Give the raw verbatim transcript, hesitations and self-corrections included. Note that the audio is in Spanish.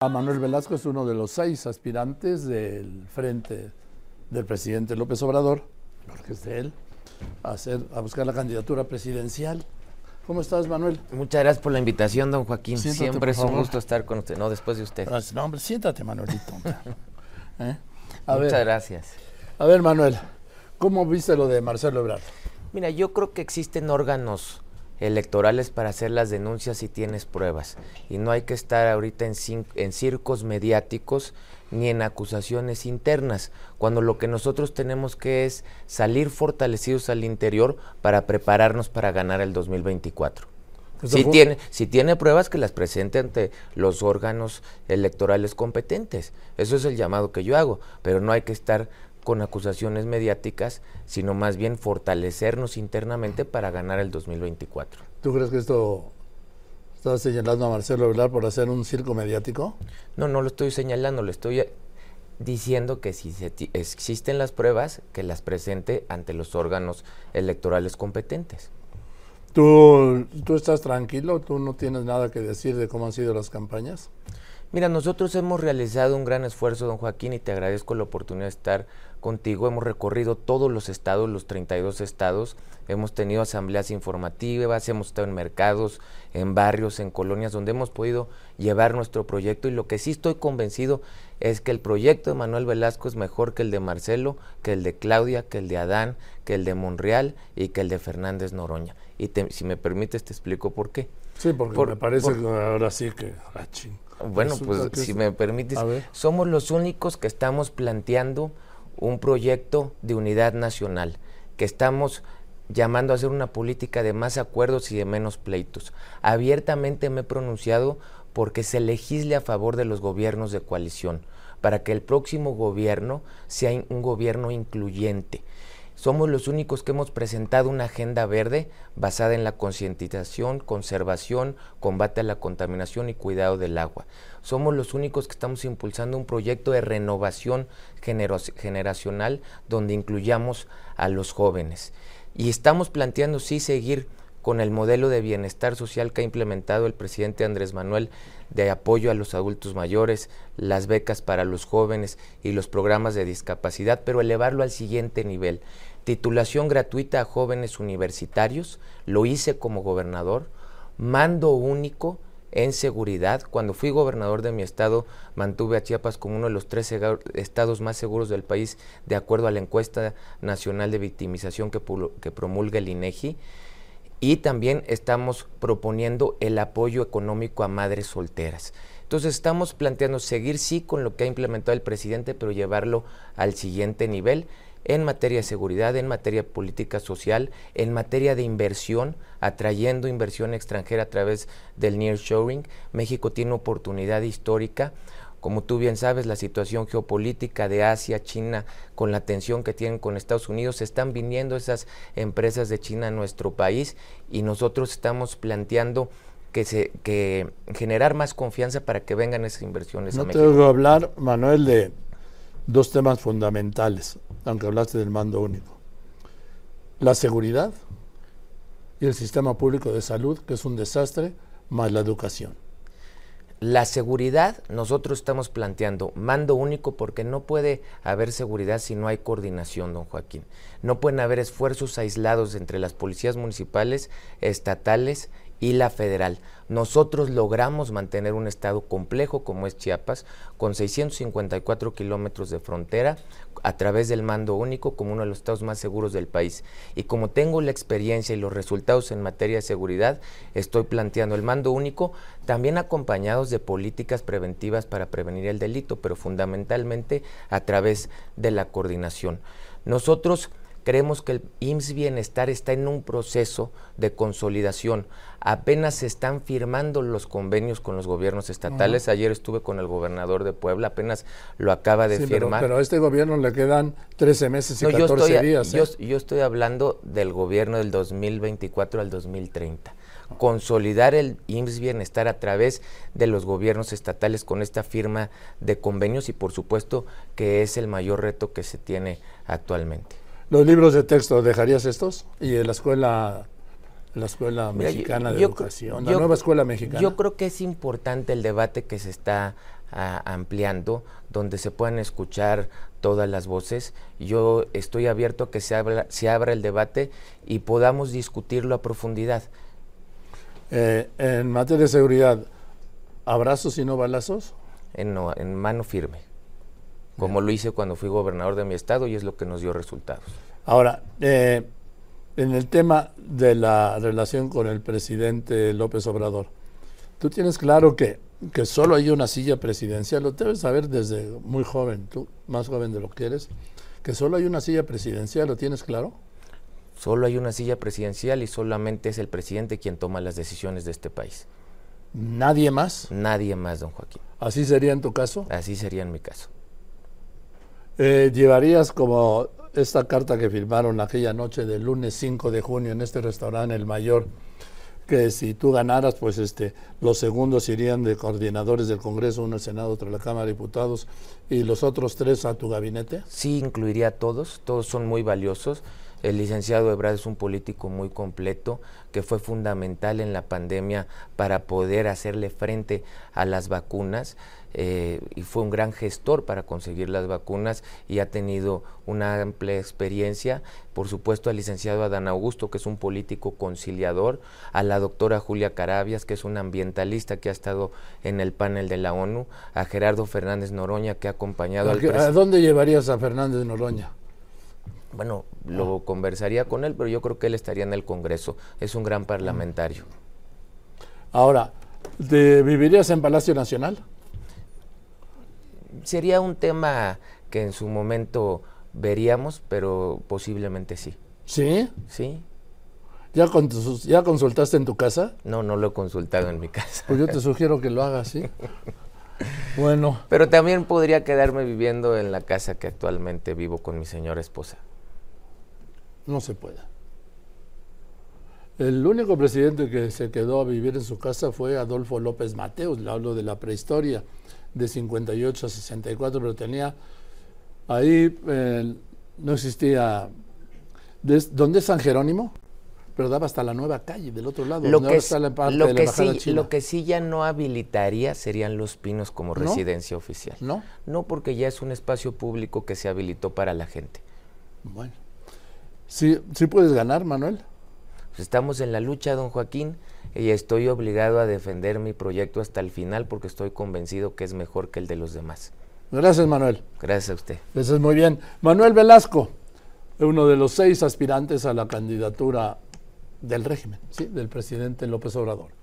A Manuel Velasco es uno de los seis aspirantes del frente del presidente López Obrador, porque es de él, a, hacer, a buscar la candidatura presidencial. ¿Cómo estás, Manuel? Muchas gracias por la invitación, don Joaquín. Siéntate, siempre es un gusto estar con usted, no después de usted. No, hombre, siéntate, Manuelito. ¿Eh? A Muchas ver. gracias. A ver, Manuel, ¿cómo viste lo de Marcelo Ebrard? Mira, yo creo que existen órganos electorales para hacer las denuncias si tienes pruebas, y no hay que estar ahorita en, en circos mediáticos ni en acusaciones internas, cuando lo que nosotros tenemos que es salir fortalecidos al interior para prepararnos para ganar el dos mil veinticuatro. Si tiene, si tiene pruebas, que las presente ante los órganos electorales competentes. Eso es el llamado que yo hago, pero no hay que estar con acusaciones mediáticas, sino más bien fortalecernos internamente para ganar el dos mil veinticuatro. ¿Tú crees que esto está señalando a Marcelo Ebrard por hacer un circo mediático? No, no lo estoy señalando, le estoy diciendo que si se existen las pruebas, que las presente ante los órganos electorales competentes. ¿Tú, tú estás tranquilo? ¿Tú no tienes nada que decir de cómo han sido las campañas? Mira, nosotros hemos realizado un gran esfuerzo, don Joaquín, y te agradezco la oportunidad de estar contigo. Hemos recorrido todos los estados, los treinta y dos estados, hemos tenido asambleas informativas, hemos estado en mercados, en barrios, en colonias, donde hemos podido llevar nuestro proyecto, y lo que sí estoy convencido es que el proyecto de Manuel Velasco es mejor que el de Marcelo, que el de Claudia, que el de Adán, que el de Monreal y que el de Fernández Noroña. Y te, si me permites, te explico por qué. Sí, porque por, me parece por, que ahora sí que... Ah, ching. Bueno, pues si me permites, somos los únicos que estamos planteando un proyecto de unidad nacional, que estamos llamando a hacer una política de más acuerdos y de menos pleitos. Abiertamente me he pronunciado porque se legisle a favor de los gobiernos de coalición, para que el próximo gobierno sea un gobierno incluyente. Somos los únicos que hemos presentado una agenda verde basada en la concientización, conservación, combate a la contaminación y cuidado del agua. Somos los únicos que estamos impulsando un proyecto de renovación generacional donde incluyamos a los jóvenes. Y estamos planteando sí seguir con el modelo de bienestar social que ha implementado el presidente Andrés Manuel, de apoyo a los adultos mayores, las becas para los jóvenes y los programas de discapacidad, pero elevarlo al siguiente nivel. Titulación gratuita a jóvenes universitarios, lo hice como gobernador, mando único en seguridad. Cuando fui gobernador de mi estado, mantuve a Chiapas como uno de los tres estados más seguros del país, de acuerdo a la encuesta nacional de victimización que, que promulga el INEGI. Y también estamos proponiendo el apoyo económico a madres solteras. Entonces estamos planteando seguir sí con lo que ha implementado el presidente, pero llevarlo al siguiente nivel en materia de seguridad, en materia de política social, en materia de inversión, atrayendo inversión extranjera a través del nearshoring. México tiene oportunidad histórica. Como tú bien sabes, la situación geopolítica de Asia, China, con la tensión que tienen con Estados Unidos, están viniendo esas empresas de China a nuestro país, y nosotros estamos planteando que se que generar más confianza para que vengan esas inversiones a México. No tengo que hablar, Manuel, de dos temas fundamentales, aunque hablaste del mando único. La seguridad y el sistema público de salud, que es un desastre, más la educación. La seguridad, nosotros estamos planteando mando único, porque no puede haber seguridad si no hay coordinación, don Joaquín. No pueden haber esfuerzos aislados entre las policías municipales, estatales y la federal. Nosotros logramos mantener un estado complejo como es Chiapas, con seiscientos cincuenta y cuatro kilómetros de frontera, a través del mando único, como uno de los estados más seguros del país. Y como tengo la experiencia y los resultados en materia de seguridad, estoy planteando el mando único, también acompañados de políticas preventivas para prevenir el delito, pero fundamentalmente a través de la coordinación. Nosotros creemos que el I M S S-Bienestar está en un proceso de consolidación. Apenas se están firmando los convenios con los gobiernos estatales. Uh-huh. Ayer estuve con el gobernador de Puebla, apenas lo acaba de sí, firmar. Pero, pero a este gobierno le quedan trece meses y no, catorce yo estoy, días. ¿eh? Yo, yo estoy hablando del gobierno del dos mil veinticuatro al dos mil treinta. Consolidar el I M S S-Bienestar a través de los gobiernos estatales con esta firma de convenios, y por supuesto que es el mayor reto que se tiene actualmente. ¿Los libros de texto dejarías estos? ¿Y en la escuela, la escuela mexicana Mira, yo, de yo, educación, yo, la nueva escuela mexicana? Yo creo que es importante el debate que se está a, ampliando, donde se puedan escuchar todas las voces. Yo estoy abierto a que se abra, se abra el debate y podamos discutirlo a profundidad. Eh, en materia de seguridad, ¿abrazos y no balazos? En, no, en mano firme, como lo hice cuando fui gobernador de mi estado, y es lo que nos dio resultados. Ahora, eh, en el tema de la relación con el presidente López Obrador, tú tienes claro que, que solo hay una silla presidencial, lo debes saber desde muy joven, tú más joven de lo que eres, que solo hay una silla presidencial, ¿lo tienes claro? Solo hay una silla presidencial y solamente es el presidente quien toma las decisiones de este país. ¿Nadie más? Nadie más, don Joaquín. ¿Así sería en tu caso? Así sería en mi caso. Eh, ¿Llevarías como esta carta que firmaron aquella noche del lunes cinco de junio en este restaurante El Mayor, que si tú ganaras, pues este, los segundos irían de coordinadores del Congreso, uno al Senado, otro a la Cámara de Diputados, y los otros tres a tu gabinete? Sí, incluiría a todos, todos son muy valiosos. El licenciado Ebrard es un político muy completo, que fue fundamental en la pandemia para poder hacerle frente a las vacunas, eh, y fue un gran gestor para conseguir las vacunas y ha tenido una amplia experiencia. Por supuesto al licenciado Adán, que es un político conciliador, a la doctora Julia Carabias, que es una ambientalista que ha estado en el panel de la ONU, a Gerardo Fernández Noroña, que ha acompañado Porque, al presidente. ¿A dónde llevarías a Fernández Noroña? Bueno, lo conversaría con él, pero yo creo que él estaría en el Congreso. Es un gran parlamentario. Ahora, ¿te ¿vivirías en Palacio Nacional? Sería un tema que en su momento veríamos, pero posiblemente sí. ¿Sí? Sí. ¿Ya, cons- ¿Ya consultaste en tu casa? No, no lo he consultado en mi casa. Pues yo te sugiero que lo hagas, ¿sí? Bueno. Pero también podría quedarme viviendo en la casa que actualmente vivo con mi señora esposa. No se puede. El único presidente que se quedó a vivir en su casa fue Adolfo López Mateos, le hablo de la prehistoria, de cincuenta y ocho a sesenta y cuatro, pero tenía ahí, eh, no existía, des, ¿dónde es San Jerónimo? Pero daba hasta la nueva calle del otro lado. Lo, que, está la parte lo, de la que, sí, China. Lo que sí ya no habilitaría serían Los Pinos como ¿No? residencia oficial. ¿No? No, porque ya es un espacio público que se habilitó para la gente. Bueno. ¿Sí, sí puedes ganar, Manuel? Pues estamos en la lucha, don Joaquín, y estoy obligado a defender mi proyecto hasta el final porque estoy convencido que es mejor que el de los demás. Gracias, Manuel. Gracias a usted. Eso es muy bien. Manuel Velasco, uno de los seis aspirantes a la candidatura del régimen, ¿sí? Del presidente López Obrador.